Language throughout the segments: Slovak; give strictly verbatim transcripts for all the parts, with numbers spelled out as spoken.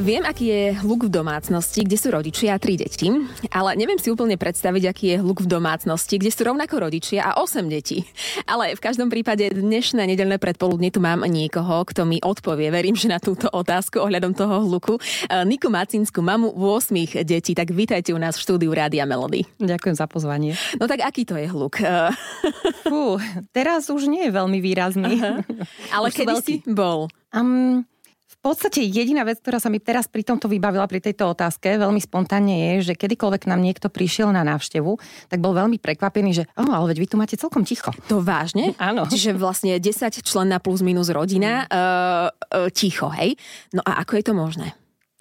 Viem, aký je hluk v domácnosti, kde sú rodičia a tri deti, ale neviem si úplne predstaviť, aký je hluk v domácnosti, kde sú rovnako rodičia a osem detí. Ale v každom prípade dnešné nedeľné predpoludne tu mám niekoho, kto mi odpovie, verím, že na túto otázku ohľadom toho hluku. Niku Macinskú, mamu ôsmich detí, tak vítajte u nás v štúdiu Rádia Melody. Ďakujem za pozvanie. No tak aký to je hluk? Fú, teraz už nie je veľmi výrazný. Aha. Ale už kedy si bol? Um... V podstate jediná vec, ktorá sa mi teraz pri tomto vybavila, pri tejto otázke, veľmi spontánne je, že kedykoľvek k nám niekto prišiel na návštevu, tak bol veľmi prekvapený, že oh, ale veď vy tu máte celkom ticho. To vážne? Áno. Čiže vlastne desať členná plus minus rodina, mm. e, e, ticho, hej? No a ako je to možné?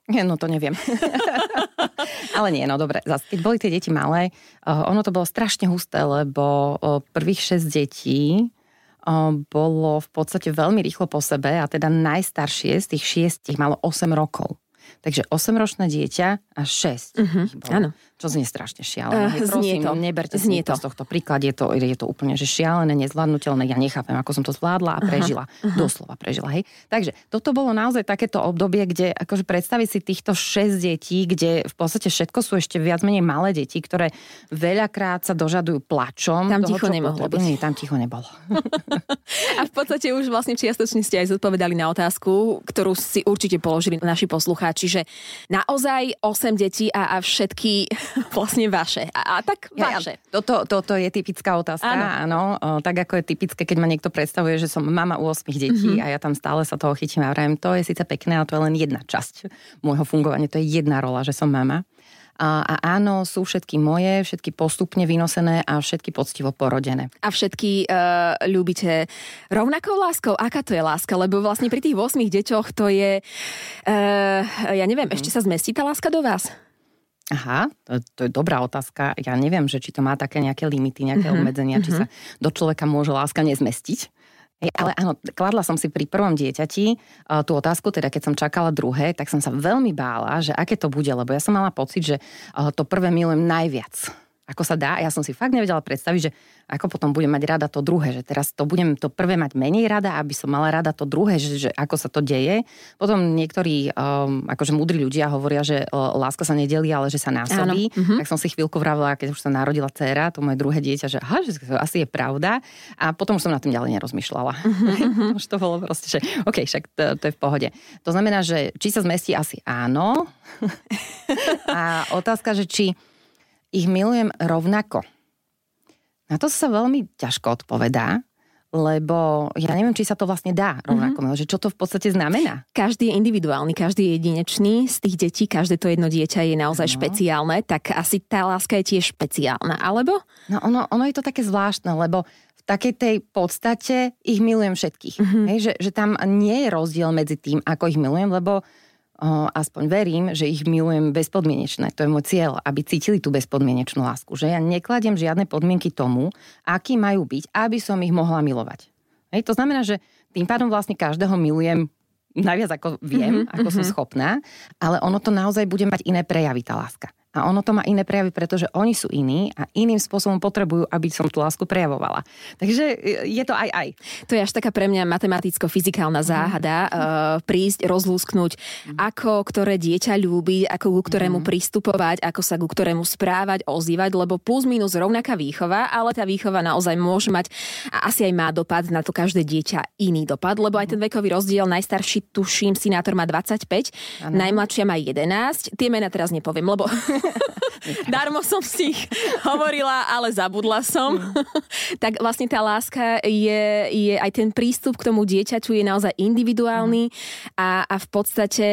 No to neviem. Ale nie, no dobre. Zas, keď boli tie deti malé, ono to bolo strašne husté, lebo prvých šesť detí bolo v podstate veľmi rýchlo po sebe a teda najstaršie z tých šiestich malo osem rokov. Takže osemročné dieťa a šesť. Uh-huh, áno. Čo znie strašne šialené. Uh, Prosím, to. neberte znie si to. to z tohto príklad. Je to, je to úplne že šialené, nezvládnutelné. Ja nechápem, ako som to zvládla a prežila. Uh-huh, uh-huh. Doslova prežila. Hej. Takže toto bolo naozaj takéto obdobie, kde akože predstaviť si týchto šesť detí, kde v podstate všetko sú ešte viac menej malé deti, ktoré veľakrát sa dožadujú plačom. Tam toho, ticho nemohlo byť. Nie, tam ticho nebolo. A v podstate už vlastne čiastočne ste aj zodpovedali na otázku, ktorú si určite položili naši poslucháči. Čiže naozaj osem detí a, a všetky vlastne vaše. A, a tak ja, vaše. Toto to, to je typická otázka, áno. áno. O, tak ako je typické, keď ma niekto predstavuje, že som mama u osem detí, mm-hmm. a ja tam stále sa toho chytím a vrajem, to je síce pekné, ale to je len jedna časť môjho fungovania. To je jedna rola, že som mama. A, a áno, sú všetky moje, všetky postupne vynosené a všetky poctivo porodené. A všetky e, ľúbite rovnakou láskou? Aká to je láska? Lebo vlastne pri tých ôsmich deťoch to je, e, ja neviem, ešte sa zmestí tá láska do vás? Aha, to, to je dobrá otázka. Ja neviem, že či to má také nejaké limity, nejaké mm-hmm. obmedzenia, či mm-hmm. sa do človeka môže láska nezmestiť. Hej, ale áno, kladla som si pri prvom dieťati uh, tú otázku, teda keď som čakala druhé, tak som sa veľmi bála, že aké to bude, lebo ja som mala pocit, že uh, to prvé milujem najviac, ako sa dá. Ja som si fakt nevedela predstaviť, že ako potom budem mať rada to druhé, že teraz to budem to prvé mať menej rada, aby som mala rada to druhé, že, že ako sa to deje. Potom niektorí, um, akože múdri ľudia hovoria, že uh, láska sa nedelí, ale že sa násobí. Áno. Tak som si chvíľku vravila, keď už sa narodila dcéra, to moje druhé dieťa, že aha, že to asi je pravda. A potom už som na tým ďalej nerozmýšľala. Uh-huh. Už to bolo proste, že OK, však to, to je v pohode. To znamená, že či sa zmestí, asi áno. A otázka, že či ich milujem rovnako. Na to sa veľmi ťažko odpovedá, lebo ja neviem, či sa to vlastne dá rovnako, mm-hmm. že čo to v podstate znamená. Každý je individuálny, každý je jedinečný z tých detí, každé to jedno dieťa je naozaj no. špeciálne, tak asi tá láska je tiež špeciálna, alebo? No ono, ono je to také zvláštne, lebo takej tej podstate ich milujem všetkých. Mm-hmm. Hej, že, že tam nie je rozdiel medzi tým, ako ich milujem, lebo aspoň verím, že ich milujem bezpodmienečne. To je môj cieľ, aby cítili tú bezpodmienečnú lásku. Že ja nekladiem žiadne podmienky tomu, akí majú byť, aby som ich mohla milovať. Hej, to znamená, že tým pádom vlastne každého milujem najviac, ako viem, mm-hmm, ako mm-hmm. som schopná, ale ono to naozaj bude mať iné prejavy, tá láska. A ono to má iné prejavy, pretože oni sú iní a iným spôsobom potrebujú, aby som tú lásku prejavovala. Takže je to aj aj. To je až taká pre mňa matematicko-fyzikálna záhada. Mm. Uh, prísť, rozlúsknuť, mm. ako ktoré dieťa ľúbiť, ako ku ktorému mm. pristupovať, ako sa ku ktorému správať, ozývať, lebo plus minus rovnaká výchova, ale tá výchova naozaj môže mať a asi aj má dopad na to každé dieťa iný dopad, lebo aj ten vekový rozdiel, najstarší tuším synátor má dvadsaťpäť, ano. Najmladšia má jedenásť. Tie mená teraz nepoviem, lebo darmo som si ich hovorila, ale zabudla som. Mm. Tak vlastne tá láska je, je aj ten prístup k tomu dieťaťu je naozaj individuálny mm. a, a v podstate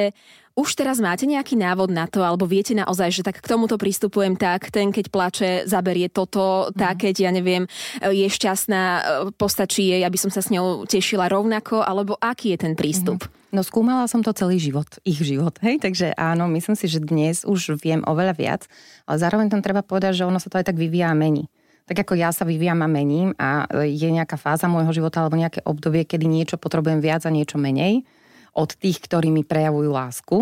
už teraz máte nejaký návod na to, alebo viete naozaj, že tak k tomuto pristupujem tak, ten keď plače, zaberie toto, mm. tá keď, ja neviem, je šťastná, postačí jej, aby som sa s ňou tešila rovnako, alebo aký je ten prístup? Mm. No skúmala som to celý život, ich život, hej, takže áno, myslím si, že dnes už viem oveľa viac, ale zároveň tam treba povedať, že ono sa to aj tak vyvíja a mení. Tak ako ja sa vyvíjam a mením a je nejaká fáza môjho života alebo nejaké obdobie, kedy niečo potrebujem viac a niečo menej od tých, ktorí mi prejavujú lásku.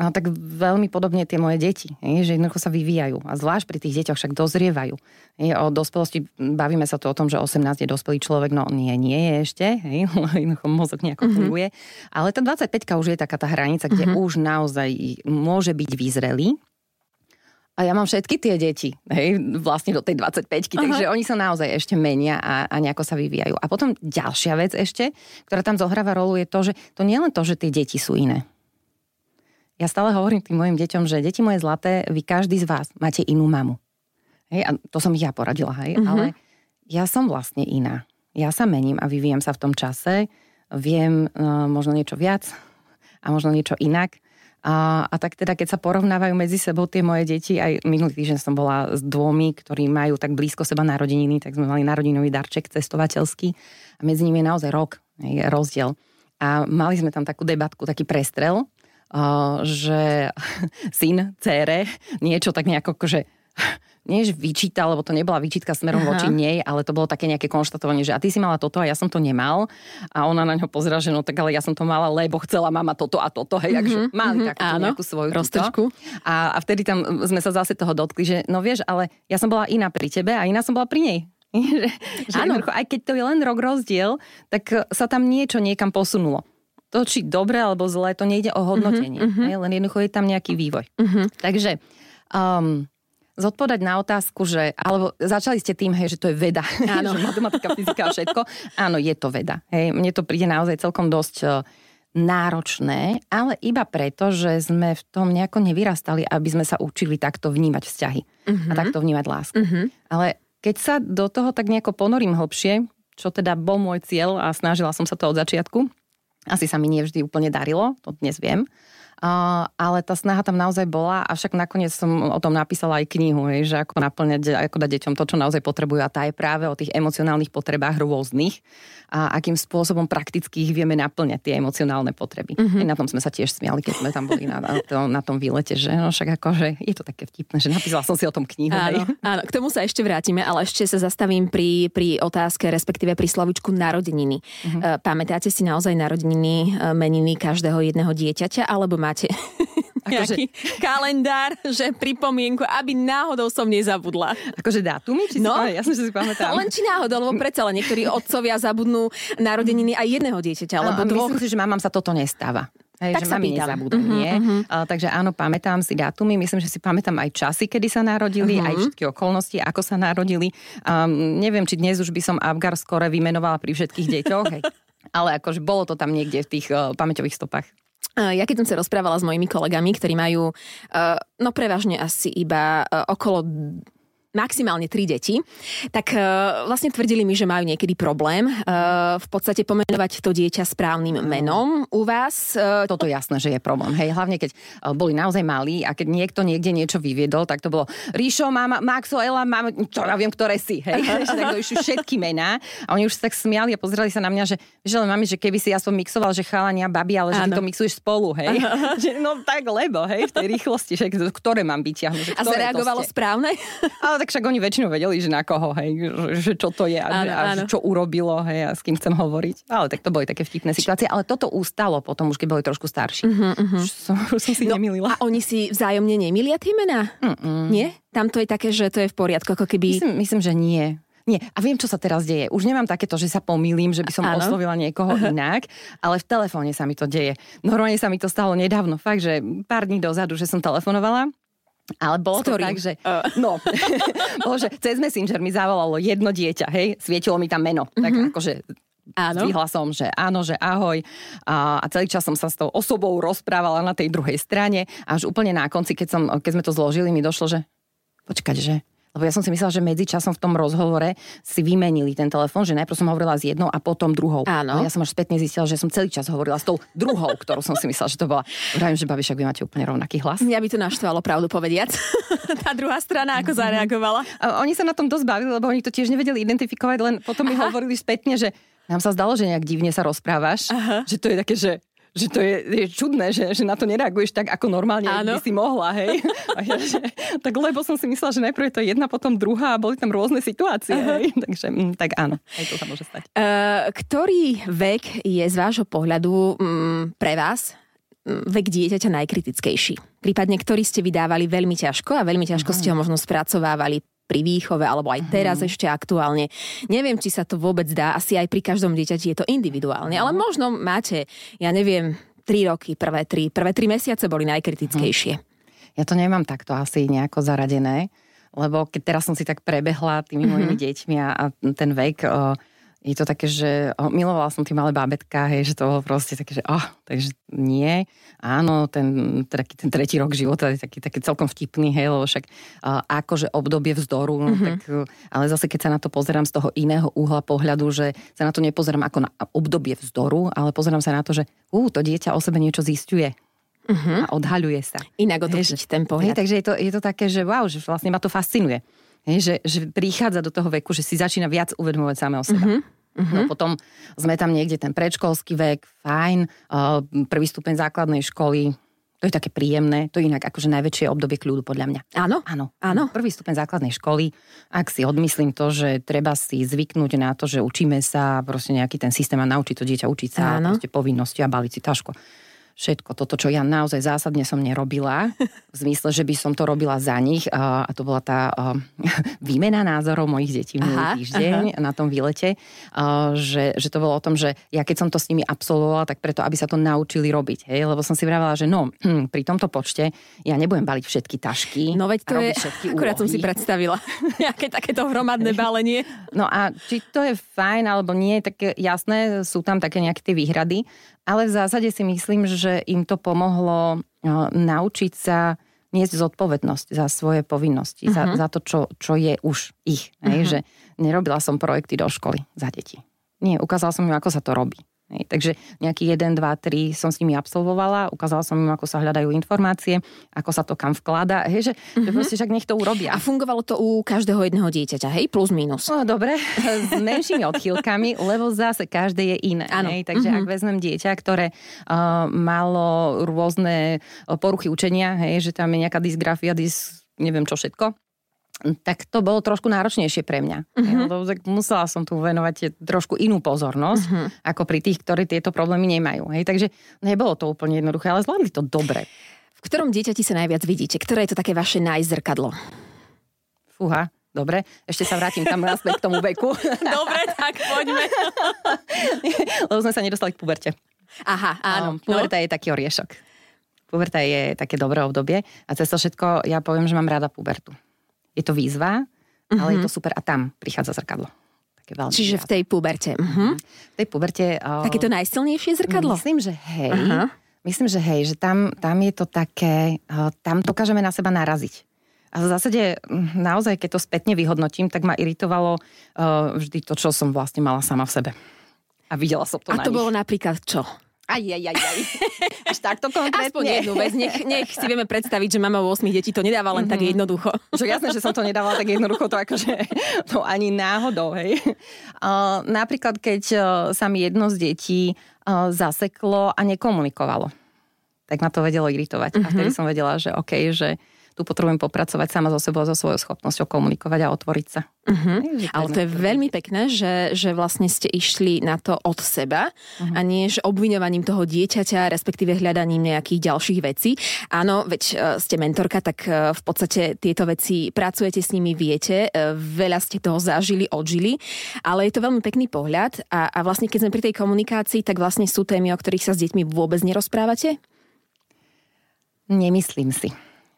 A tak veľmi podobne tie moje deti, že jednoducho sa vyvíjajú. A zvlášť pri tých deťoch však dozrievajú. O dospelosti bavíme sa tu o tom, že osemnásť je dospelý človek, no nie, nie je ešte, hej, jednoducho mozog nejako mm-hmm. funguje. Ale tá dvadsaťpäťka už je taká tá hranica, kde mm-hmm. už naozaj môže byť vyzrelý. A ja mám všetky tie deti, hej, vlastne do tej dvadsaťpäťky, aha, takže oni sa naozaj ešte menia a, a nejako sa vyvíjajú. A potom ďalšia vec ešte, ktorá tam zohráva rolu, je to, že to nie len to, že tie deti sú iné. Ja stále hovorím tým mojim deťom, že deti moje zlaté, vy každý z vás máte inú mamu. Hej, a to som ich ja poradila, hej, uh-huh. ale ja som vlastne iná. Ja sa mením a vyvíjam sa v tom čase, viem uh, možno niečo viac a možno niečo inak. A, a tak teda, keď sa porovnávajú medzi sebou tie moje deti, aj minulý týždeň som bola s dvomi, ktorí majú tak blízko seba narodeniny, tak sme mali narodinový darček cestovateľský a medzi nimi je naozaj rok, je rozdiel. A mali sme tam takú debatku, taký prestrel, že syn, dcére, niečo tak nejako, že nie že vyčítal, lebo to nebola vyčítka smerom aha. voči nej, ale to bolo také nejaké konštatovanie, že a ty si mala toto a ja som to nemal. A ona na ňo pozerala, že no tak ale ja som to mala, lebo chcela mama toto a toto, hej, takže mm-hmm, mali mm-hmm, takú nejakú svoju roztržku. A, a vtedy tam sme sa zase toho dotkli, že no vieš, ale ja som bola iná pri tebe a iná som bola pri nej. že, že jednoducho, aj keď to je len rok rozdiel, tak sa tam niečo niekam posunulo. To, či dobre alebo zlé, to nejde o hodnotenie, uh-huh, uh-huh. len jednoducho je tam nejaký vývoj. Uh-huh. Takže um, zodpovedať na otázku, že, alebo začali ste tým, hej, že to je veda, áno. že matematika, fyzika a všetko. Áno, je to veda. Hej, mne to príde naozaj celkom dosť uh, náročné, ale iba preto, že sme v tom nejako nevyrastali, aby sme sa učili takto vnímať vzťahy uh-huh. a takto vnímať lásku. Uh-huh. Ale keď sa do toho tak nejako ponorím hlbšie, čo teda bol môj cieľ a snažila som sa to od začiatku, asi sa mi nie vždy úplne darilo, to dnes viem. Uh, ale tá snaha tam naozaj bola, avšak nakoniec som o tom napísala aj knihu, hej, že ako naplňať, ako dať deťom to, čo naozaj potrebujú. A tá je práve o tých emocionálnych potrebách rôznych a akým spôsobom prakticky ich vieme naplňať tie emocionálne potreby. Mm-hmm. Na tom sme sa tiež smiali, keď sme tam boli na, na, to, na tom výlete, že no však akože je to také vtipné, že napísala som si o tom knihu. Áno, áno, k tomu sa ešte vrátime, ale ešte sa zastavím pri, pri otázke, respektíve pri slovičku narodeniny. Mm-hmm. Uh, pamätáte si naozaj narodeniny, meniny každého jedného dieťaťa, alebo má máte nejaký kalendár, že pripomienku, aby náhodou som nezabudla. Akože dátumy? Či no, si ja som si pamätám. Len či náhodou, lebo predsa len niektorí otcovia zabudnú narodeniny aj jedného dieťaťa. Alebo no, dvoch... Myslím si, že mamám sa toto nestáva. Hej, tak že mami nezabudnú, uh-huh, nie? Uh-huh. Uh, takže áno, pamätám si dátumy, myslím, že si pamätám aj časy, kedy sa narodili, uh-huh. aj všetky okolnosti, ako sa narodili. Um, neviem, či dnes už by som Abgar skore vymenovala pri všetkých deťoch, hej. Ale akože bolo to tam niekde v tých uh, pamäťových stopách. Ja keď som sa rozprávala s mojimi kolegami, ktorí majú, no prevažne asi iba okolo maximálne tri deti, tak vlastne tvrdili mi, že majú niekedy problém v podstate pomenovať to dieťa správnym menom u vás. Toto jasné, že je problém. Hej, hlavne keď boli naozaj malí a keď niekto niekde niečo vyviedol, tak to bolo Ríšo, mama, Maxo, Ela, mama, čo ja viem, ktoré si. Hej, tak to išli všetky mená a oni už sa tak smiali a pozerali sa na mňa, že že len mami, že keby si ja som mixoval, že chalani a babi, ale že ty to mixuješ spolu, hej. Že, no tak lebo, hej, v tej rýchlosti, že ktoré mám vyťahnuť, že ktoré. A zareagovalo správne? Ale tak však oni väčšinou vedeli, že na koho, hej, že čo to je a, áno, že, a že čo urobilo, hej, a s kým chcem hovoriť. Ale tak to boli také vtipné situácie, ale toto ustalo potom už keď boli trošku starší. Uh-huh, uh-huh. Už som, už som si no, nemilila. A oni si vzájomne nemilia tie mená? Uh-uh. Nie? Tam to je také, že to je v poriadku, ako keby... Myslím, myslím, že nie. Nie. A viem, čo sa teraz deje. Už nemám takéto, že sa pomýlim, že by som áno. oslovila niekoho uh-huh. inak, ale v telefóne sa mi to deje. Normálne sa mi to stalo nedávno, fakt, že pár dní dozadu, že som telefonovala. Ale bolo to tak, že... Uh. No, bolo, že cez Messenger mi zavolalo jedno dieťa, hej, svietilo mi tam meno. Mm-hmm. Tak akože zdvihla som, že áno, že ahoj. A, a celý čas som sa s tou osobou rozprávala na tej druhej strane. Až úplne na konci, keď, som, keď sme to zložili, mi došlo, že počkať, že... Lebo ja som si myslela, že medzi časom v tom rozhovore si vymenili ten telefón, že najprv som hovorila s jednou a potom druhou. Áno. Ja som až spätne zistila, že som celý čas hovorila s tou druhou, ktorú som si myslela, že to bola. Vravím, že babi, však vy máte úplne rovnaký hlas. Mňa by to naštvalo, pravdu povediac. Tá druhá strana ako zareagovala. A oni sa na tom dosť bavili, lebo oni to tiež nevedeli identifikovať, len potom mi aha. hovorili spätne, že nám sa zdalo, že nejak divne sa rozprávaš, aha. že to je také, že že to je, je čudné, že, že na to nereaguješ tak, ako normálne by si mohla, hej. A ja, že, tak lebo som si myslela, že najprv je to jedna, potom druhá a boli tam rôzne situácie, hej. Takže tak áno, aj to sa môže stať. Ktorý vek je z vášho pohľadu m, pre vás vek dieťaťa najkritickejší. Prípadne, ktorý ste vydávali veľmi ťažko a veľmi ťažko ste ho možno spracovávali pri výchove, alebo aj teraz mm. ešte aktuálne. Neviem, či sa to vôbec dá, asi aj pri každom dieťati je to individuálne, ale možno máte, ja neviem, tri roky, prvé tri, prvé tri mesiace boli najkritickejšie. Ja to nemám takto asi nejako zaradené, lebo keď teraz som si tak prebehla tými mojimi mm-hmm. deťmi a, a ten vek, o, je to také, že o, milovala som tí malé bábätká, hej, že to bolo proste také, že oh, takže nie. Áno, ten, taký, ten tretí rok života je taký, taký celkom vtipný, hej, lebo však uh, akože obdobie vzdoru, no, mm-hmm. tak, ale zase keď sa na to pozerám z toho iného uhla pohľadu, že sa na to nepozerám ako na obdobie vzdoru, ale pozerám sa na to, že uh, to dieťa o sebe niečo zisťuje. Uh-huh. A odhaľuje sa. Inak otočiť ten pohľad. Hej, takže je to, je to také, že wow, že vlastne ma to fascinuje. Hej, že, že prichádza do toho veku, že si začína viac uvedomovať samého seba. Uh-huh. Uh-huh. No potom sme tam niekde ten predškolský vek, fajn, uh, prvý stupeň základnej školy, to je také príjemné, to je inak akože najväčšie obdobie kľudu podľa mňa. Áno? Áno. Áno. Prvý stupeň základnej školy, ak si odmyslím to, že treba si zvyknúť na to, že učíme sa, proste nejaký ten systém a naučiť to dieťa učiť sa, proste povinnosti a baliť si tašku. Všetko toto, čo ja naozaj zásadne som nerobila, v zmysle, že by som to robila za nich, a to bola tá výmena názorov mojich detí minulý týždeň aha. na tom výlete, že, že to bolo o tom, že ja keď som to s nimi absolvovala, tak preto, aby sa to naučili robiť, hej, lebo som si vravela, že no, pri tomto počte ja nebudem baliť všetky tašky. No veď to je, akurát som si predstavila, nejaké takéto hromadné balenie. No a či to je fajn, alebo nie, tak jasné, sú tam také nejaké tie výhrady, ale v zásade si myslím, že im to pomohlo naučiť sa niesť zodpovednosť za svoje povinnosti, uh-huh. za, za to, čo, čo je už ich. Uh-huh. Hej, že nerobila som projekty do školy za deti. Nie, ukázala som im, ako sa to robí. Hej, takže nejaký jeden, dva, tri som s nimi absolvovala, ukázala som im, ako sa hľadajú informácie, ako sa to kam vklada, hej, že, uh-huh. že proste však nech to urobia. A fungovalo to u každého jedného dieťaťa, hej, plus minus. No dobre, s menšími odchýlkami, lebo zase každé je iné. Hej, takže uh-huh. ak vezmem dieťa, ktoré uh, malo rôzne poruchy učenia, hej, že tam je nejaká dysgrafia, dys, neviem čo všetko, tak to bolo trošku náročnejšie pre mňa. Uh-huh. Ja, musela som tu venovať trošku inú pozornosť, uh-huh. ako pri tých, ktorí tieto problémy nemajú. Hej? Takže nebolo to úplne jednoduché, ale zvládli to dobre. V ktorom dieťati sa najviac vidíte? Ktoré je to také vaše najzrkadlo? Fúha. Dobre, ešte sa vrátim tam naspäť k tomu veku. Dobre, tak poďme. Lebo sme sa nedostali k puberte. Aha, áno. Um, puberta no? je taký oriešok. Puberta je také dobré obdobie a cez to všetko ja poviem, že mám rada pubertu. Je to výzva, ale uh-huh. je to super a tam prichádza zrkadlo. Také veľmi Čiže výzva. v tej puberte. Uh-huh. V tej puberte... Uh, Také to najsilnejšie zrkadlo? Myslím, že hej. Uh-huh. Myslím, že hej, že tam, tam je to také... Uh, tam dokážeme na seba naraziť. A v zásade naozaj, keď to spätne vyhodnotím, tak ma iritovalo uh, vždy to, čo som vlastne mala sama v sebe. A videla som to a na A to nich. Bolo napríklad čo? Aj, aj, aj, aj. Až takto konkrétne. Aspoň jednu vec. Nech, nech si vieme predstaviť, že mama u osmých detí to nedáva len mm-hmm. tak jednoducho. Čo jasné, že som to nedávala tak jednoducho, to akože to ani náhodou, hej. Uh, napríklad, keď uh, sa mi jedno z detí uh, zaseklo a nekomunikovalo, tak ma to vedelo iritovať. Mm-hmm. A vtedy som vedela, že okej, okay, že tu potrebujem popracovať sama so sebou, so svojou schopnosťou komunikovať a otvoriť sa. Uh-huh. Ale to je veľmi pekné, že, že vlastne ste išli na to od seba uh-huh. a nie že obviňovaním toho dieťaťa, respektíve hľadaním nejakých ďalších vecí. Áno, veď ste mentorka, tak v podstate tieto veci pracujete s nimi, viete, veľa ste toho zažili, odžili, ale je to veľmi pekný pohľad a, a vlastne keď sme pri tej komunikácii, tak vlastne sú témy, o ktorých sa s deťmi vôbec nerozprávate? Nemyslím si.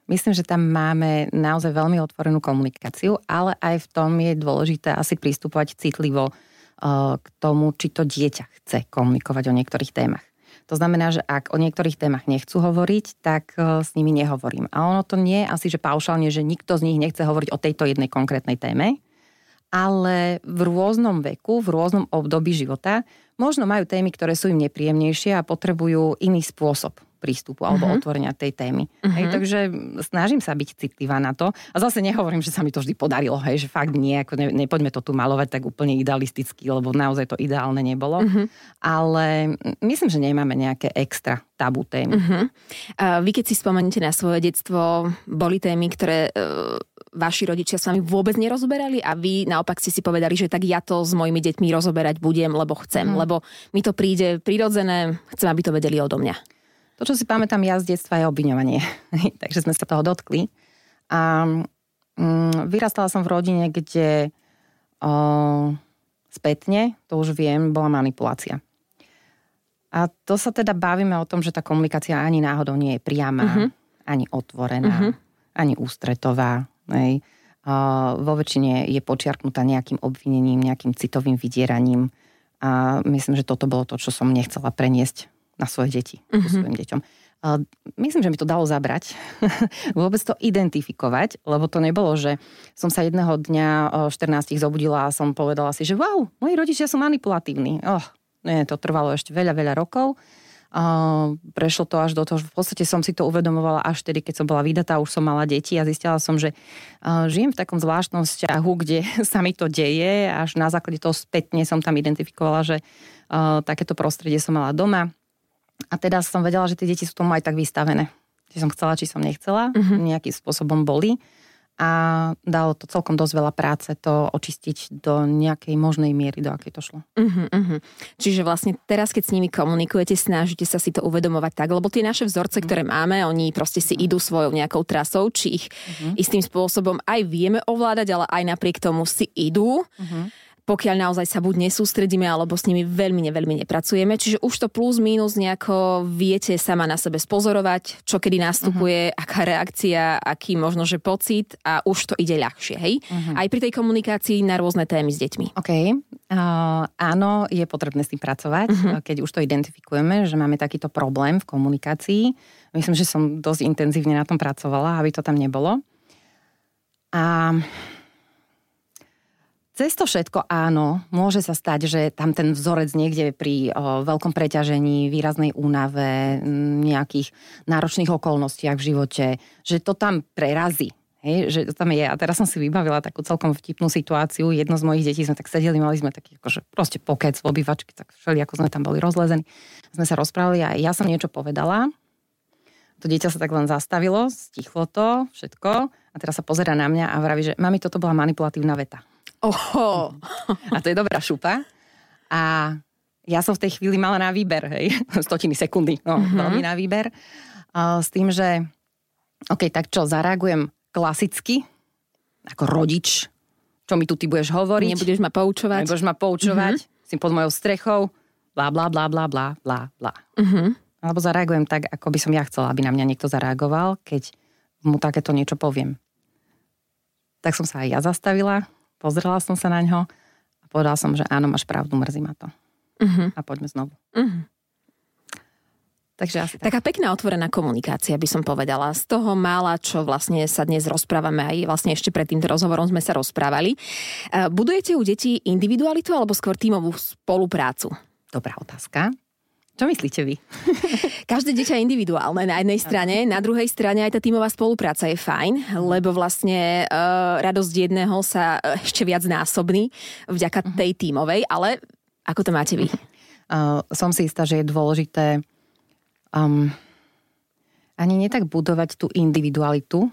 Myslím, že tam máme naozaj veľmi otvorenú komunikáciu, ale aj v tom je dôležité asi pristupovať citlivo k tomu, či to dieťa chce komunikovať o niektorých témach. To znamená, že ak o niektorých témach nechcú hovoriť, tak s nimi nehovorím. A ono to nie je asi, že paušálne, že nikto z nich nechce hovoriť o tejto jednej konkrétnej téme, ale v rôznom veku, v rôznom období života možno majú témy, ktoré sú im nepríjemnejšie a potrebujú iný spôsob prístupu alebo uh-huh. otvorenia tej témy. Uh-huh. Hej, takže snažím sa byť citlivá na to. A zase nehovorím, že sa mi to vždy podarilo, hej, že fakt nie, ako ne, nepoďme to tu malovať tak úplne idealisticky, lebo naozaj to ideálne nebolo. Uh-huh. Ale myslím, že nemáme nejaké extra tabu témy. Uh-huh. A vy keď si spomenete na svoje detstvo, boli témy, ktoré uh, vaši rodičia s vami vôbec nerozoberali a vy naopak ste si povedali, že tak ja to s mojimi deťmi rozoberať budem, lebo chcem, uh-huh. lebo mi to príde prirodzené, chcem, aby to vedeli odo mňa. To, čo si pamätám ja z detstva, je obviňovanie. Takže sme sa toho dotkli. A mm, vyrastala som v rodine, kde o, spätne, to už viem, bola manipulácia. A to sa teda bavíme o tom, že tá komunikácia ani náhodou nie je priama, uh-huh. ani otvorená, uh-huh. ani ústretová. Hej. O, vo väčšine je počiarknutá nejakým obvinením, nejakým citovým vydieraním. A myslím, že toto bolo to, čo som nechcela preniesť na svoje deti, mm-hmm. svojim deťom. Myslím, že mi to dalo zabrať. Vôbec to identifikovať, lebo to nebolo, že som sa jedného dňa o štrnástich zobudila a som povedala si, že wow, moji rodičia sú manipulatívni. Oh, nie, to trvalo ešte veľa, veľa rokov. Uh, prešlo to až do toho, že v podstate som si to uvedomovala až tedy, keď som bola vydatá, už som mala deti a zistila som, že uh, žijem v takom zvláštnom vzťahu, kde sa mi to deje. Až na základe toho spätne som tam identifikovala, že uh, takéto prostredie som mala doma. A teda som vedela, že tie deti sú tomu aj tak vystavené. Či som chcela, či som nechcela, mm-hmm. nejakým spôsobom boli. A dalo to celkom dosť veľa práce to očistiť do nejakej možnej miery, do akej to šlo. Uh-huh, uh-huh. Čiže vlastne teraz, keď s nimi komunikujete, snažíte sa si to uvedomovať tak, lebo tie naše vzorce, uh-huh. ktoré máme, oni proste si idú svojou nejakou trasou, či ich uh-huh. istým spôsobom aj vieme ovládať, ale aj napriek tomu si idú. Uh-huh. Pokiaľ naozaj sa buď nesústredíme, alebo s nimi veľmi, veľmi nepracujeme. Čiže už to plus, mínus nejako viete sama na sebe spozorovať, čo kedy nastupuje, uh-huh. aká reakcia, aký možno, že pocit a už to ide ľahšie, hej? Uh-huh. Aj pri tej komunikácii na rôzne témy s deťmi. OK. Uh, áno, je potrebné s tým pracovať, uh-huh. keď už to identifikujeme, že máme takýto problém v komunikácii. Myslím, že som dosť intenzívne na tom pracovala, aby to tam nebolo. A... Cez to všetko áno, môže sa stať, že tam ten vzorec niekde pri o, veľkom preťažení, výraznej únave, nejakých náročných okolnostiach v živote, že to tam prerazí. Hej, že to tam je. A teraz som si vybavila takú celkom vtipnú situáciu. Jedno z mojich detí sme tak sedeli, mali sme taký akože proste pokec v obývačke, tak všelijako sme tam boli rozlezení. Sme sa rozprávali a ja som niečo povedala. To dieťa sa tak len zastavilo, stichlo to, všetko. A teraz sa pozerá na mňa a vraví, že mami, toto bola manipulatívna veta. Oho. A to je dobrá šupa. A ja som v tej chvíli mala na výber, hej, stotiny sekundy, no, mm-hmm. veľmi na výber. Uh, s tým, že, ok, tak čo, zareagujem klasicky, ako rodič, čo mi tu ty budeš hovoriť. Nebudeš ma poučovať. Nebudeš ma poučovať, mm-hmm. si pod mojou strechou, blá, blá, blá, blá, blá, blá, blá. Mm-hmm. Alebo zareagujem tak, ako by som ja chcela, aby na mňa niekto zareagoval, keď mu takéto niečo poviem. Tak som sa aj ja zastavila, pozrela som sa na ňo a povedala som, že áno, máš pravdu, mrzí ma to. Uh-huh. A poďme znovu. Uh-huh. Takže asi tak. Taká pekná otvorená komunikácia, by som povedala. Z toho mála, čo vlastne sa dnes rozprávame, aj vlastne ešte pred týmto rozhovorom sme sa rozprávali. Budujete u detí individualitu alebo skôr tímovú spoluprácu? Dobrá otázka. Čo myslíte vy? Každé dieťa je individuálne na jednej strane, na druhej strane aj tá tímová spolupráca je fajn, lebo vlastne e, radosť jedného sa ešte viac násobní vďaka uh-huh. tej tímovej, ale ako to máte vy? Uh, som si istá, že je dôležité um, ani nie tak budovať tú individualitu,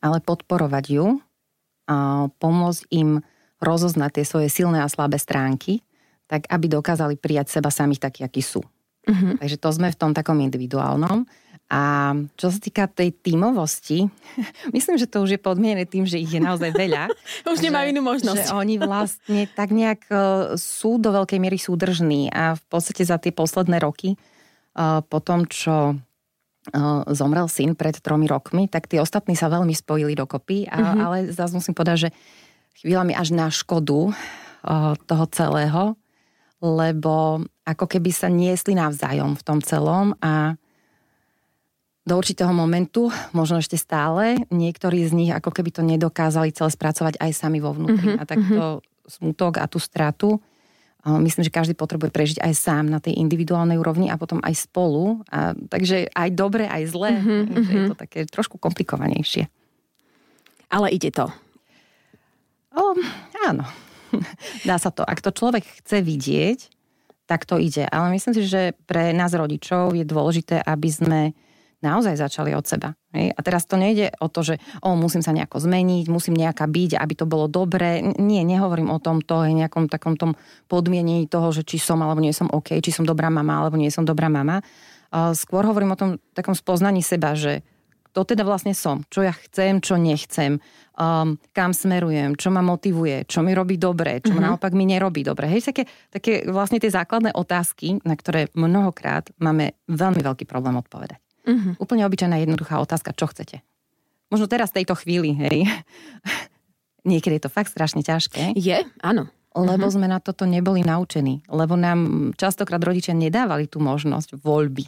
ale podporovať ju, uh, pomôcť im rozoznať tie svoje silné a slabé stránky, tak aby dokázali prijať seba samých takí, akí sú. Uh-huh. Takže to sme v tom takom individuálnom. A čo sa týka tej tímovosti, myslím, že to už je podmienené tým, že ich je naozaj veľa. Už že, nemajú inú možnosť. Že oni vlastne tak nejak sú do veľkej miery súdržní a v podstate za tie posledné roky po tom, čo zomrel syn pred tromi rokmi, tak tí ostatní sa veľmi spojili dokopy. A, uh-huh. Ale zás musím povedať, že chvíľami až na škodu toho celého, lebo ako keby sa niesli navzájom v tom celom a do určitého momentu, možno ešte stále, niektorí z nich ako keby to nedokázali celé spracovať aj sami vo vnútri. Mm-hmm, a takto mm-hmm. smutok a tú stratu, myslím, že každý potrebuje prežiť aj sám na tej individuálnej úrovni a potom aj spolu. A, takže aj dobre, aj zle. Mm-hmm, takže mm-hmm. je to také trošku komplikovanejšie. Ale ide to. O, áno. Dá sa to. Ak to človek chce vidieť, tak to ide. Ale myslím si, že pre nás rodičov je dôležité, aby sme naozaj začali od seba. A teraz to nejde o to, že o, musím sa nejako zmeniť, musím nejaká byť, aby to bolo dobré. Nie, nehovorím o tomto, nejakom takom tom podmienení toho, že či som alebo nie som OK, či som dobrá mama alebo nie som dobrá mama. Skôr hovorím o tom takom spoznaní seba, že to teda vlastne som, čo ja chcem, čo nechcem, um, kam smerujem, čo ma motivuje, čo mi robí dobre, čo mm-hmm. naopak mi nerobí dobre. Hej, také, také vlastne tie základné otázky, na ktoré mnohokrát máme veľmi veľký problém odpovedať. Mm-hmm. Úplne obyčajná jednoduchá otázka, čo chcete. Možno teraz v tejto chvíli, hej. Niekedy je to fakt strašne ťažké. Je, áno. Lebo mm-hmm. sme na toto neboli naučení. Lebo nám častokrát rodičia nedávali tú možnosť voľby.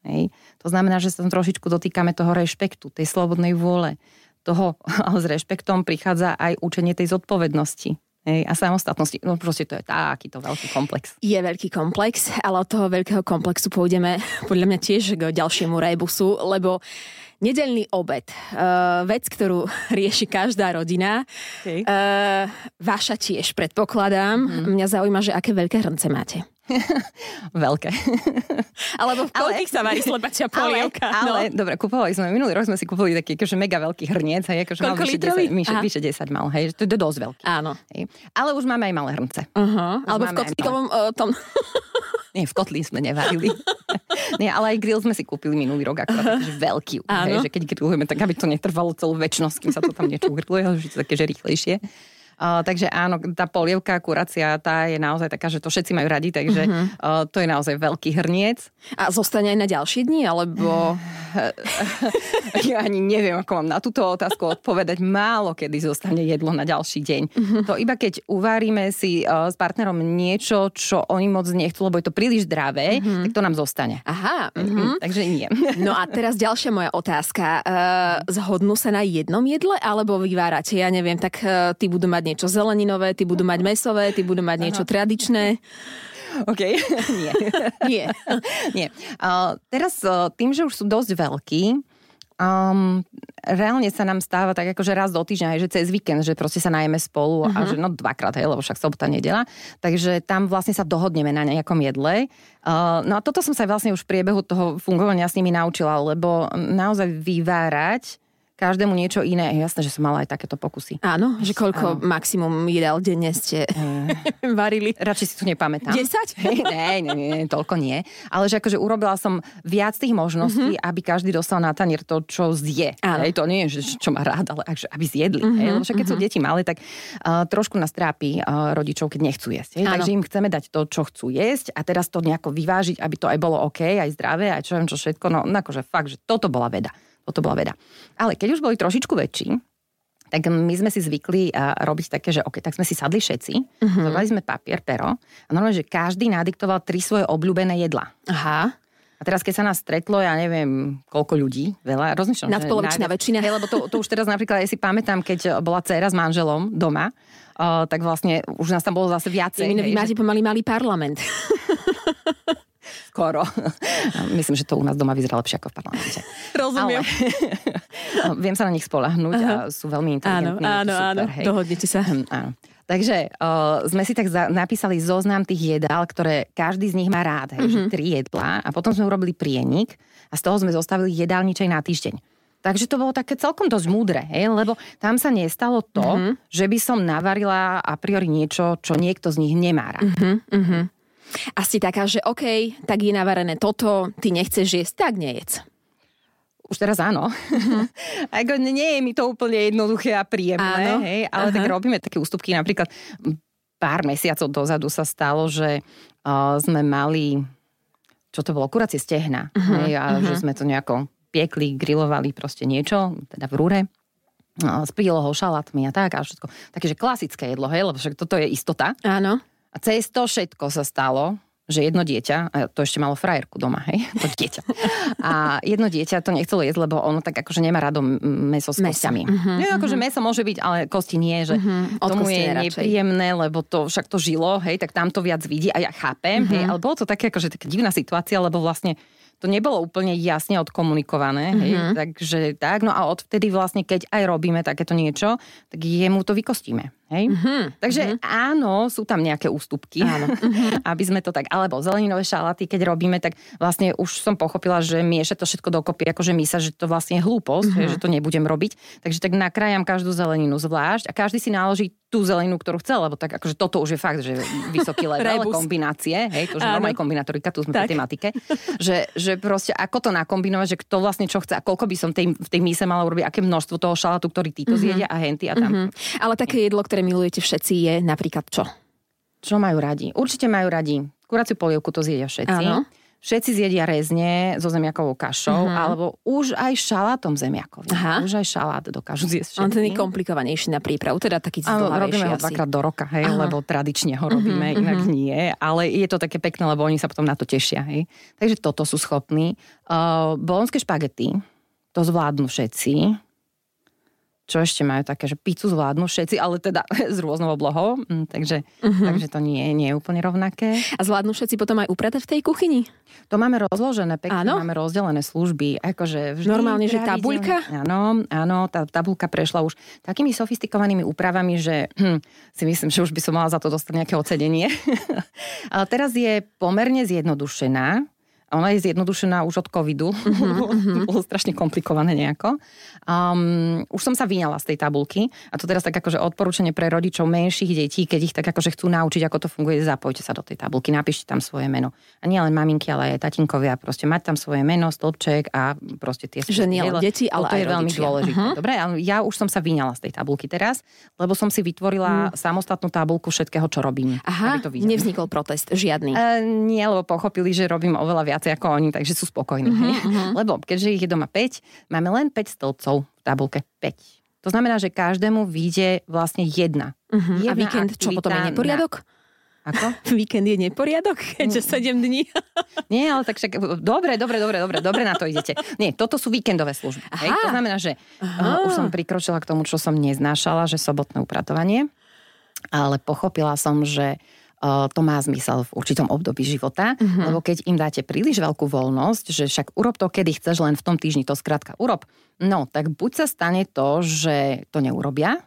Hej. To znamená, že sa trošičku dotýkame toho rešpektu, tej slobodnej vôle. Toho, ale s rešpektom prichádza aj učenie tej zodpovednosti. Hej, a samostatnosti. No proste to je takýto veľký komplex. Je veľký komplex, ale od toho veľkého komplexu pôjdeme podľa mňa tiež k ďalšiemu rebusu, lebo nedeľný obed, uh, vec, ktorú rieši každá rodina, okay. uh, vaša tiež predpokladám. Mm. Mňa zaujíma, že aké veľké hrnce máte. Veľké. Alebo v koľkých sa varí slepačia polievka. Ale, ale no. Dobre, kupovali sme, minulý rok sme si kúpovali taký akože mega veľký hrniec, hej, akože mal vyše desať mal, hej, to je dosť veľký. Áno. Hej. Ale už máme aj malé hrnce. Uh-huh. Alebo v kotlíkovom uh, tom... Nie, v kotlí sme nevarili. Nie, ale aj grill sme si kúpili minulý rok, akorát takže veľký, hej, že keď grillujeme, tak aby to netrvalo celú väčnosť, kým sa to tam niečo ugrilluje, ale už je to také, že rýchlejšie. Uh, takže áno, tá polievka, kurácia, tá je naozaj taká, že to všetci majú radi, takže uh-huh. uh, to je naozaj veľký hrniec. A zostane aj na ďalšie dni, alebo... Ja ani neviem, ako mám na túto otázku odpovedať. Málo kedy zostane jedlo na ďalší deň. Uh-huh. To iba keď uvaríme si uh, s partnerom niečo, čo oni moc nechcú, lebo je to príliš zdravé, uh-huh. tak to nám zostane. Aha. Uh-huh. Takže nie. No a teraz ďalšia moja otázka. Uh, zhodnú sa na jednom jedle, alebo vyvárate? Ja neviem, tak uh, ty budú mať niečo zeleninové, ty budú mať mäsové, ty budú mať niečo Aha. tradičné. OK, nie. Nie. Nie. Uh, teraz uh, tým, že už sú dosť veľkí, um, reálne sa nám stáva tak akože raz do týždňa, že cez víkend, že proste sa najeme spolu uh-huh. a že no dvakrát, hej, lebo však sobota, nedeľa. Takže tam vlastne sa dohodneme na nejakom jedle. Uh, no a toto som sa vlastne už v priebehu toho fungovania s nimi naučila, lebo naozaj vyvárať každému niečo iné. Jasné, že som mala aj takéto pokusy. Áno, že koľko áno. maximum jedál denne ste mm. varili. Radšej si tu nepamätám. Desať? Ne, ne, ne, toľko nie. Ale že akože urobila som viac tých možností, mm-hmm. aby každý dostal na tanier to, čo zje. Hej, to nie je, čo má rád, ale akže, aby zjedli. Mm-hmm. Hej, lebo však keď mm-hmm. sú deti malé, tak uh, trošku nás trápi uh, rodičov, keď nechcú jesť. Hej, takže im chceme dať to, čo chcú jesť a teraz to nejako vyvážiť, aby to aj bolo OK, aj zdravé, aj čo viem, čo všetko. No akože fakt, že toto bola veda. To bola veda. Ale keď už boli trošičku väčší, tak my sme si zvykli uh, robiť také, že OK, tak sme si sadli všetci, uh-huh. zobrali sme papier, pero a normálne, že každý nadiktoval tri svoje obľúbené jedlá. Aha. A teraz, keď sa nás stretlo, ja neviem, koľko ľudí, veľa, rozmýšľam. Nadpolovičná nájde, väčšina. Hej, lebo to, to už teraz napríklad, ja si pamätám, keď bola dcéra s manželom doma, uh, tak vlastne už nás tam bolo zase viacej. Hej, vy máte že... pomaly malý parlament. Skoro. Myslím, že to u nás doma vyzerá lepšie ako v parlamente. Rozumiem. Ale viem sa na nich spoľahnúť a sú veľmi inteligentní. Áno, áno, super, áno. Dohodnite sa. Áno. Takže uh, sme si tak za- napísali zoznam tých jedál, ktoré každý z nich má rád. Hej, mm-hmm. že tri jedlá a potom sme urobili prienik a z toho sme zostavili jedálniček na týždeň. Takže to bolo také celkom dosť múdre, hej? Lebo tam sa nestalo to, mm-hmm. že by som navarila a priori niečo, čo niekto z nich nemá rád. Mhm, mhm. A si taká, že OK, tak je navarené toto, ty nechceš jesť, tak nejedz. Už teraz áno. Mm. Ako nie je mi to úplne jednoduché a príjemné, hej, ale uh-huh. tak robíme také ústupky. Napríklad pár mesiacov dozadu sa stalo, že uh, sme mali, čo to bolo, kuracie stehna. Uh-huh. Hej, a uh-huh. že sme to nejako piekli, grilovali proste niečo, teda v rúre. Uh, s prílohou, šalátmi a tak a všetko. Takže klasické jedlo, hej, lebo však toto je istota. Áno. A cez to všetko sa stalo, že jedno dieťa, a to ešte malo frajerku doma, hej, to dieťa. A jedno dieťa to nechcelo jesť, lebo ono tak akože nemá rado mäso s kostiami. Uh-huh, nie, akože uh-huh. mäso môže byť, ale kosti nie, že uh-huh. tomu je nepríjemné, lebo to však to žilo, hej, tak tam to viac vidí a ja chápem, uh-huh. hej, ale bolo to také akože taká divná situácia, lebo vlastne to nebolo úplne jasne odkomunikované, hej, mm-hmm. takže tak, no a odvtedy vlastne, keď aj robíme takéto niečo, tak jemu to vykostíme, Hej? Mm-hmm. Takže mm-hmm. áno, sú tam nejaké ústupky, áno. aby sme to tak, alebo zeleninové šalaty, keď robíme, tak vlastne už som pochopila, že miešať to všetko dokopy, akože mysa, že to vlastne je hlúposť, mm-hmm. že to nebudem robiť. Takže tak nakrájam každú zeleninu zvlášť a každý si náloží tú zeleninu, ktorú chce, lebo tak akože toto už je fakt, že vysoký level kombinácie, hej, to už normálne kombinatorika, tu sme v tematike, že, že proste ako to nakombinovať, že kto vlastne čo chce a koľko by som tej, v tej míse mala urobiť, aké množstvo toho šalátu, ktorý títo mm-hmm. zjedia a henty a tam. Mm-hmm. Ale také jedlo, ktoré milujete všetci, je napríklad čo? Čo majú radi? Určite majú radi kuraciu polievku, to zjedia všetci. Áno. Všetci zjedia rezne so zemiakovou kašou, uh-huh. alebo už aj šalátom zemiakovým. Aha. Už aj šalát dokážu zjesť všetci. On ten je komplikovanejší na prípravu, teda taký zdolavejší. Robíme ho dvakrát do roka, hej, uh-huh. lebo tradične ho robíme, uh-huh. inak nie. Ale je to také pekné, lebo oni sa potom na to tešia. Hej. Takže toto sú schopní. Uh, bolonské špagety, to zvládnu všetci. Čo ešte majú také, že pizzu zvládnu všetci, ale teda s rôznou oblohou, takže, uh-huh. takže to nie, nie je úplne rovnaké. A zvládnu všetci potom aj upratať v tej kuchyni? To máme rozložené, pekne áno? máme rozdelené služby. Akože vždy normálne, že tabuľka? Áno, áno, tá tabuľka prešla už takými sofistikovanými úpravami, že hm, si myslím, že už by som mala za to dostať nejaké ocenenie. Ale teraz je pomerne zjednodušená. Ona je zjednodušená už od covidu. Uh-huh. Bolo strašne komplikované nejako. Um, už som sa vyňala z tej tabulky. A to teraz tak akože odporúčanie pre rodičov menších detí, keď ich tak akože chcú naučiť, ako to funguje, zapojte sa do tej tabulky, napíšte tam svoje meno. A nie len maminky, ale aj tatinkovia. Proste mať tam svoje meno, stĺpček a proste tie... Že nie len deti, ale aj rodičia. To je veľmi dôležité. Uh-huh. Dobre, ja už som sa vyňala z tej tabulky teraz, lebo som si vytvorila uh-huh. samostatnú tabulku všetkého, čo robím. Aha, aby to videli. Nevznikol protest, žiadny. Uh, nie, lebo pochopili, že robím oveľa viac ako oni, takže sú spokojní. Uh-huh. Lebo keďže ich je doma päť, máme len päť stĺpcov v tabulke. päť. To znamená, že každému vyjde vlastne jedna. Uh-huh. jedna a víkend, čo potom je neporiadok? Na... Ako? Víkend je neporiadok, keďže sedem dní. Nie, ale tak však, dobre, dobre, dobre, dobre, dobre na to idete. Nie, toto sú víkendové služby. To znamená, že uh, už som prikročila k tomu, čo som neznášala, že sobotné upratovanie, ale pochopila som, že to má zmysel v určitom období života, mm-hmm. lebo keď im dáte príliš veľkú voľnosť, že však urob to, kedy chceš, len v tom týždni to skrátka urob, no tak buď sa stane to, že to neurobia,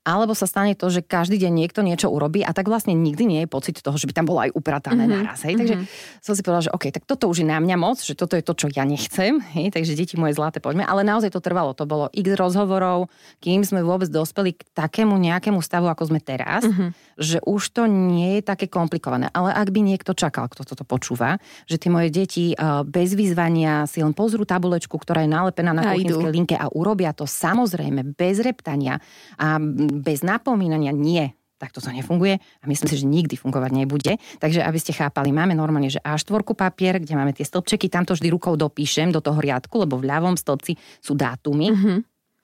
alebo sa stane to, že každý deň niekto niečo urobí a tak vlastne nikdy nie je pocit toho, že by tam bolo aj upratané mm-hmm. naraz. Hej? Takže mm-hmm. som si povedala, že OK, tak toto už je na mňa moc, že toto je to, čo ja nechcem, hej? Takže deti moje zlaté, poďme. Ale naozaj to trvalo, to bolo x rozhovorov, kým sme vôbec dospeli k takému nejakému stavu, ako sme teraz, mm-hmm. že už to nie je také komplikované. Ale ak by niekto čakal, kto toto počúva, že tie moje deti bez vyzvania si len pozrú tabulečku, ktorá je nalepená na kuchynskej linke a urobia to samozrejme bez reptania a bez napomínania nie. Tak to nefunguje a myslím si, že nikdy fungovať nebude. Takže aby ste chápali, máme normálne, že á štyri papier, kde máme tie stĺpčeky, tamto vždy rukou dopíšem do toho riadku, lebo v ľavom stĺpci sú dátumy. Mm-hmm.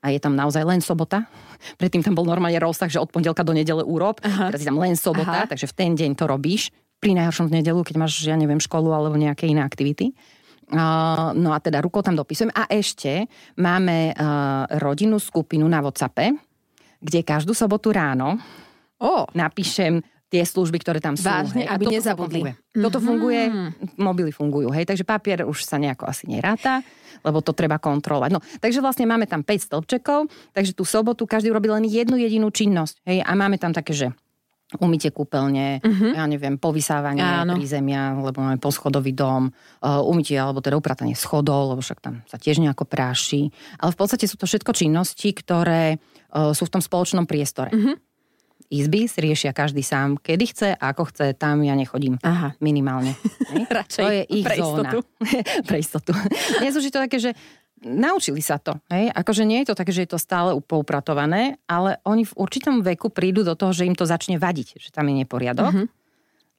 A je tam naozaj len sobota. Predtým tam bol normálne rozsah, že od pondelka do nedele úrob. Aha. Teraz je tam len sobota, aha, takže v ten deň to robíš. Pri najhoršom v nedelu, keď máš, ja neviem, školu alebo nejaké iné aktivity. No a teda rukou tam dopisujem. A ešte máme rodinnú skupinu na WhatsAppe, kde každú sobotu ráno oh. napíšem tie služby, ktoré tam sú. Vážne, hej, aby nezabudli. Funguje. Mm-hmm. Toto funguje, mobily fungujú, hej, takže papier už sa nejako asi neráta, lebo to treba kontrolovať. No, takže vlastne máme tam päť stĺpčekov, takže tú sobotu každý urobí len jednu jedinú činnosť, hej, a máme tam také, že umytie kúpeľne, uh-huh. ja neviem, povysávanie prízemia, lebo máme poschodový dom, umytie alebo teda upratanie schodov, lebo však tam sa tiež nejako práši. Ale v podstate sú to všetko činnosti, ktoré uh, sú v tom spoločnom priestore. Uh-huh. Izby si riešia každý sám, kedy chce, ako chce, tam ja nechodím. Aha. Minimálne. Radšej to je ich pre zóna. Istotu. Pre istotu. Dnes už je to také, že naučili sa to. Hej? Akože nie je to také, že je to stále poupratované, ale oni v určitom veku prídu do toho, že im to začne vadiť, že tam je neporiadok, uh-huh.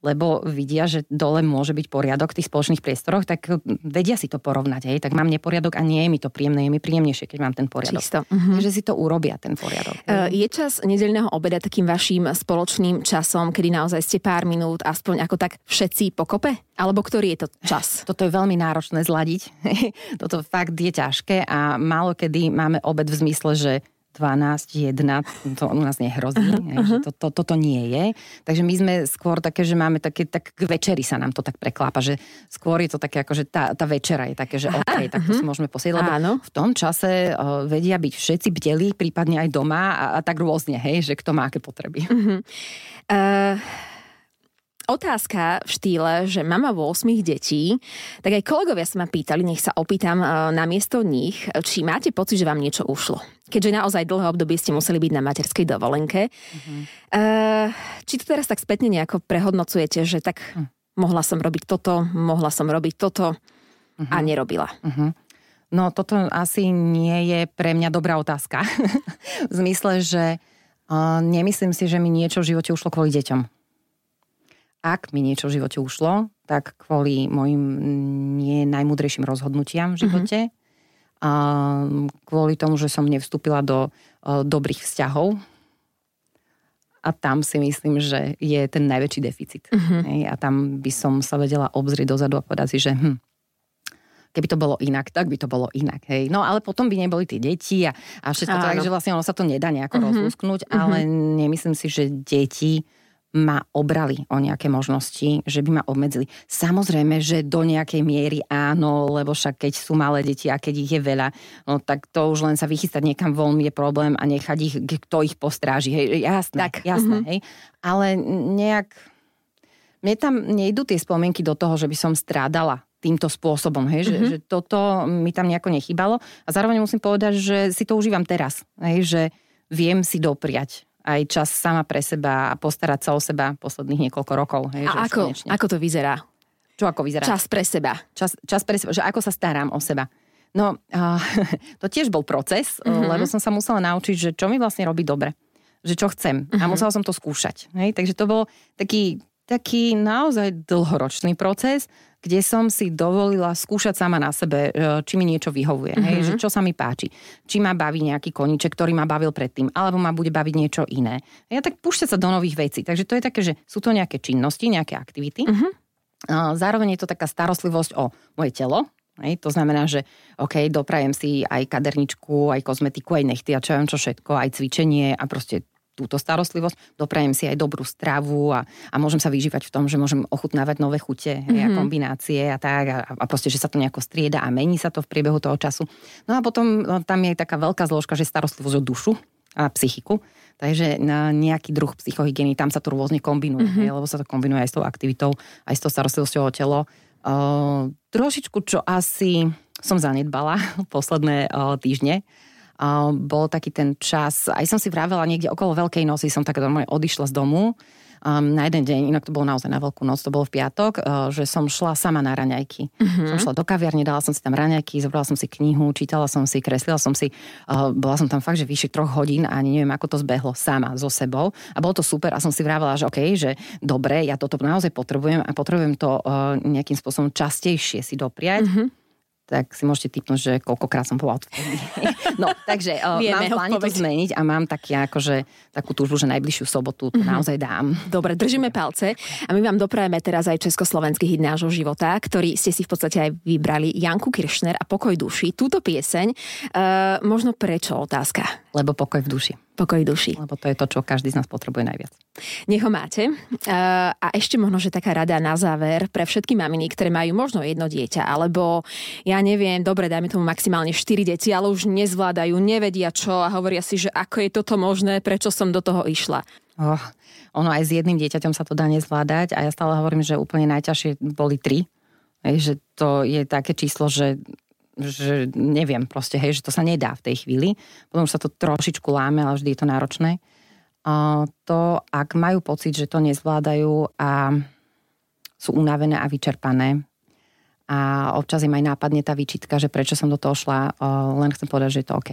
lebo vidia, že dole môže byť poriadok v tých spoločných priestoroch, tak vedia si to porovnať. Hej? Tak mám neporiadok a nie je mi to príjemné, je mi príjemnejšie, keď mám ten poriadok. Čisto. Uh-huh. Takže si to urobia, ten poriadok. Uh, je čas nedeľného obeda takým vaším spoločným časom, kedy naozaj ste pár minút, aspoň ako tak všetci pokope? Alebo ktorý je to čas? Toto je veľmi náročné zladiť. Toto fakt je ťažké a málo kedy máme obed v zmysle, že dvanásť, jedna, to u nás nehrozí, uh-huh, že to, to, toto nie je. Takže my sme skôr také, že máme také, tak k večeri sa nám to tak preklápa, že skôr je to také, akože tá, tá večera je také, že OK, uh-huh, tak to si môžeme posieť, lebo v tom čase uh, vedia byť všetci bdelí, prípadne aj doma a, a tak rôzne, hej, že kto má aké potreby. Uh-huh. Uh... Otázka v štýle, že mama vo osmých detí, tak aj kolegovia sa ma pýtali, nech sa opýtam namiesto nich, či máte pocit, že vám niečo ušlo. Keďže naozaj dlhé obdobie ste museli byť na materskej dovolenke. Mm-hmm. Či to teraz tak spätne nejako prehodnocujete, že tak mm. mohla som robiť toto, mohla som robiť toto mm-hmm. a nerobila. Mm-hmm. No toto asi nie je pre mňa dobrá otázka. V zmysle, že uh, nemyslím si, že mi niečo v živote ušlo kvôli deťom. Ak mi niečo v živote ušlo, tak kvôli mojim nie najmúdrejším rozhodnutiam v živote, mm-hmm. a kvôli tomu, že som nevstúpila do uh, dobrých vzťahov a tam si myslím, že je ten najväčší deficit. Mm-hmm. Hej, a tam by som sa vedela obzrieť dozadu a povedať si, že hm, keby to bolo inak, tak by to bolo inak. Hej. No ale potom by neboli tie deti a, a všetko to tak, že vlastne ono sa to nedá nejako mm-hmm. rozlúsknuť, mm-hmm. ale nemyslím si, že deti ma obrali o nejaké možnosti, že by ma obmedzili. Samozrejme, že do nejakej miery áno, lebo však keď sú malé deti a keď ich je veľa, no tak to už len sa vychystať niekam von je problém a nechať ich, kto ich postráži. Hej, jasné, tak, jasné. Uh-huh. Hej. Ale nejak... Mne tam nejdú tie spomienky do toho, že by som strádala týmto spôsobom, hej, uh-huh. že, že toto mi tam nejako nechýbalo. A zároveň musím povedať, že si to užívam teraz, hej, že viem si dopriať aj čas sama pre seba a postarať sa o seba posledných niekoľko rokov. Hej, a že ako, ako to vyzerá? Čo ako vyzerá? Čas pre seba. Čas, čas pre seba, že ako sa starám o seba. No, uh, to tiež bol proces, mm-hmm. lebo som sa musela naučiť, že čo mi vlastne robí dobre. Že čo chcem. Mm-hmm. A musela som to skúšať. Hej? Takže to bol taký, taký naozaj dlhoročný proces, kde som si dovolila skúšať sama na sebe, či mi niečo vyhovuje, mm-hmm. hej, že čo sa mi páči. Či ma baví nejaký koníček, ktorý ma bavil predtým, alebo ma bude baviť niečo iné. A ja tak púšťať sa do nových vecí. Takže to je také, že sú to nejaké činnosti, nejaké aktivity. Mm-hmm. Zároveň je to taká starostlivosť o moje telo. Hej, to znamená, že OK, doprajem si aj kaderničku, aj kozmetiku, aj nechty a čo viem čo všetko, aj cvičenie a proste túto starostlivosť, doprajem si aj dobrú stravu a, a môžem sa vyžívať v tom, že môžem ochutnávať nové chute mm-hmm. a kombinácie a tak a, a proste, že sa to nejako strieda a mení sa to v priebehu toho času. No a potom tam je taká veľká zložka, že starostlivosť o dušu a psychiku, takže na nejaký druh psychohygieny, tam sa to rôzne kombinuje, mm-hmm. lebo sa to kombinuje aj s tou aktivitou, aj s tou starostlivosťou o telo. Uh, trošičku, čo asi som zanedbala posledné uh, týždne, Uh, bol taký ten čas, aj som si vravela niekde okolo Veľkej noci, som tak normálne odišla z domu um, na jeden deň, inak to bolo naozaj na Veľkú noc, to bolo v piatok, uh, že som šla sama na raňajky. Mm-hmm. Som šla do kaviarne, dala som si tam raňajky, zobrala som si knihu, čítala som si, kreslila som si, uh, bola som tam fakt, že vyššie troch hodín a neviem, ako to zbehlo sama so sebou a bolo to super a som si vravela, že okej, okay, že dobre, ja toto naozaj potrebujem a potrebujem to uh, nejakým spôsobom častejšie si dopriať. Mm-hmm. Tak si môžete tipnúť, že koľkokrát som bola odvtedy. No, takže uh, mám plány to zmeniť a mám taký, akože, takú túžbu, že najbližšiu sobotu to mm-hmm. naozaj dám. Dobre, držíme palce a my vám doprajeme teraz aj československý hit nášho života, ktorý ste si v podstate aj vybrali, Janku Kiršner a Pokoj duši. Túto pieseň, uh, možno prečo otázka? Lebo pokoj v duši. Pokoj duši. Lebo to je to, čo každý z nás potrebuje najviac. Nech ho máte. A ešte možno, že taká rada na záver pre všetky maminy, ktoré majú možno jedno dieťa, alebo ja neviem, dobre, dajme tomu maximálne štyri deti, ale už nezvládajú, nevedia čo a hovoria si, že ako je toto možné, prečo som do toho išla. Oh, ono aj s jedným dieťaťom sa to dá nezvládať a ja stále hovorím, že úplne najťažšie boli tri. Že to je také číslo, že že neviem proste, hej, že to sa nedá v tej chvíli. Potom už sa to trošičku láme, ale vždy je to náročné. A to, ak majú pocit, že to nezvládajú a sú unavené a vyčerpané a občas im aj nápadne tá výčitka, že prečo som do toho šla, len chcem povedať, že je to OK.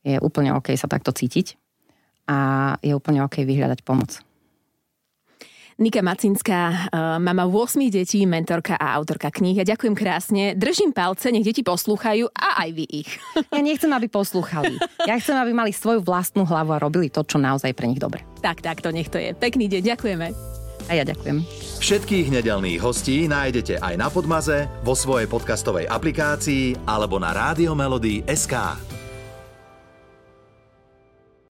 Je úplne OK sa takto cítiť a je úplne OK vyhľadať pomoc. Nika Macinská, mama osem detí, mentorka a autorka kníh. Ja ďakujem krásne, držím palce, nech deti poslúchajú a aj vy ich. Ja nechcem, aby poslúchali. Ja chcem, aby mali svoju vlastnú hlavu a robili to, čo naozaj pre nich dobre. Tak, tak, to nech to je. Pekný deň, ďakujeme. A ja ďakujem. Všetkých nedeľných hostí nájdete aj na Podmaze, vo svojej podcastovej aplikácii alebo na radiomelodii bodka es ká.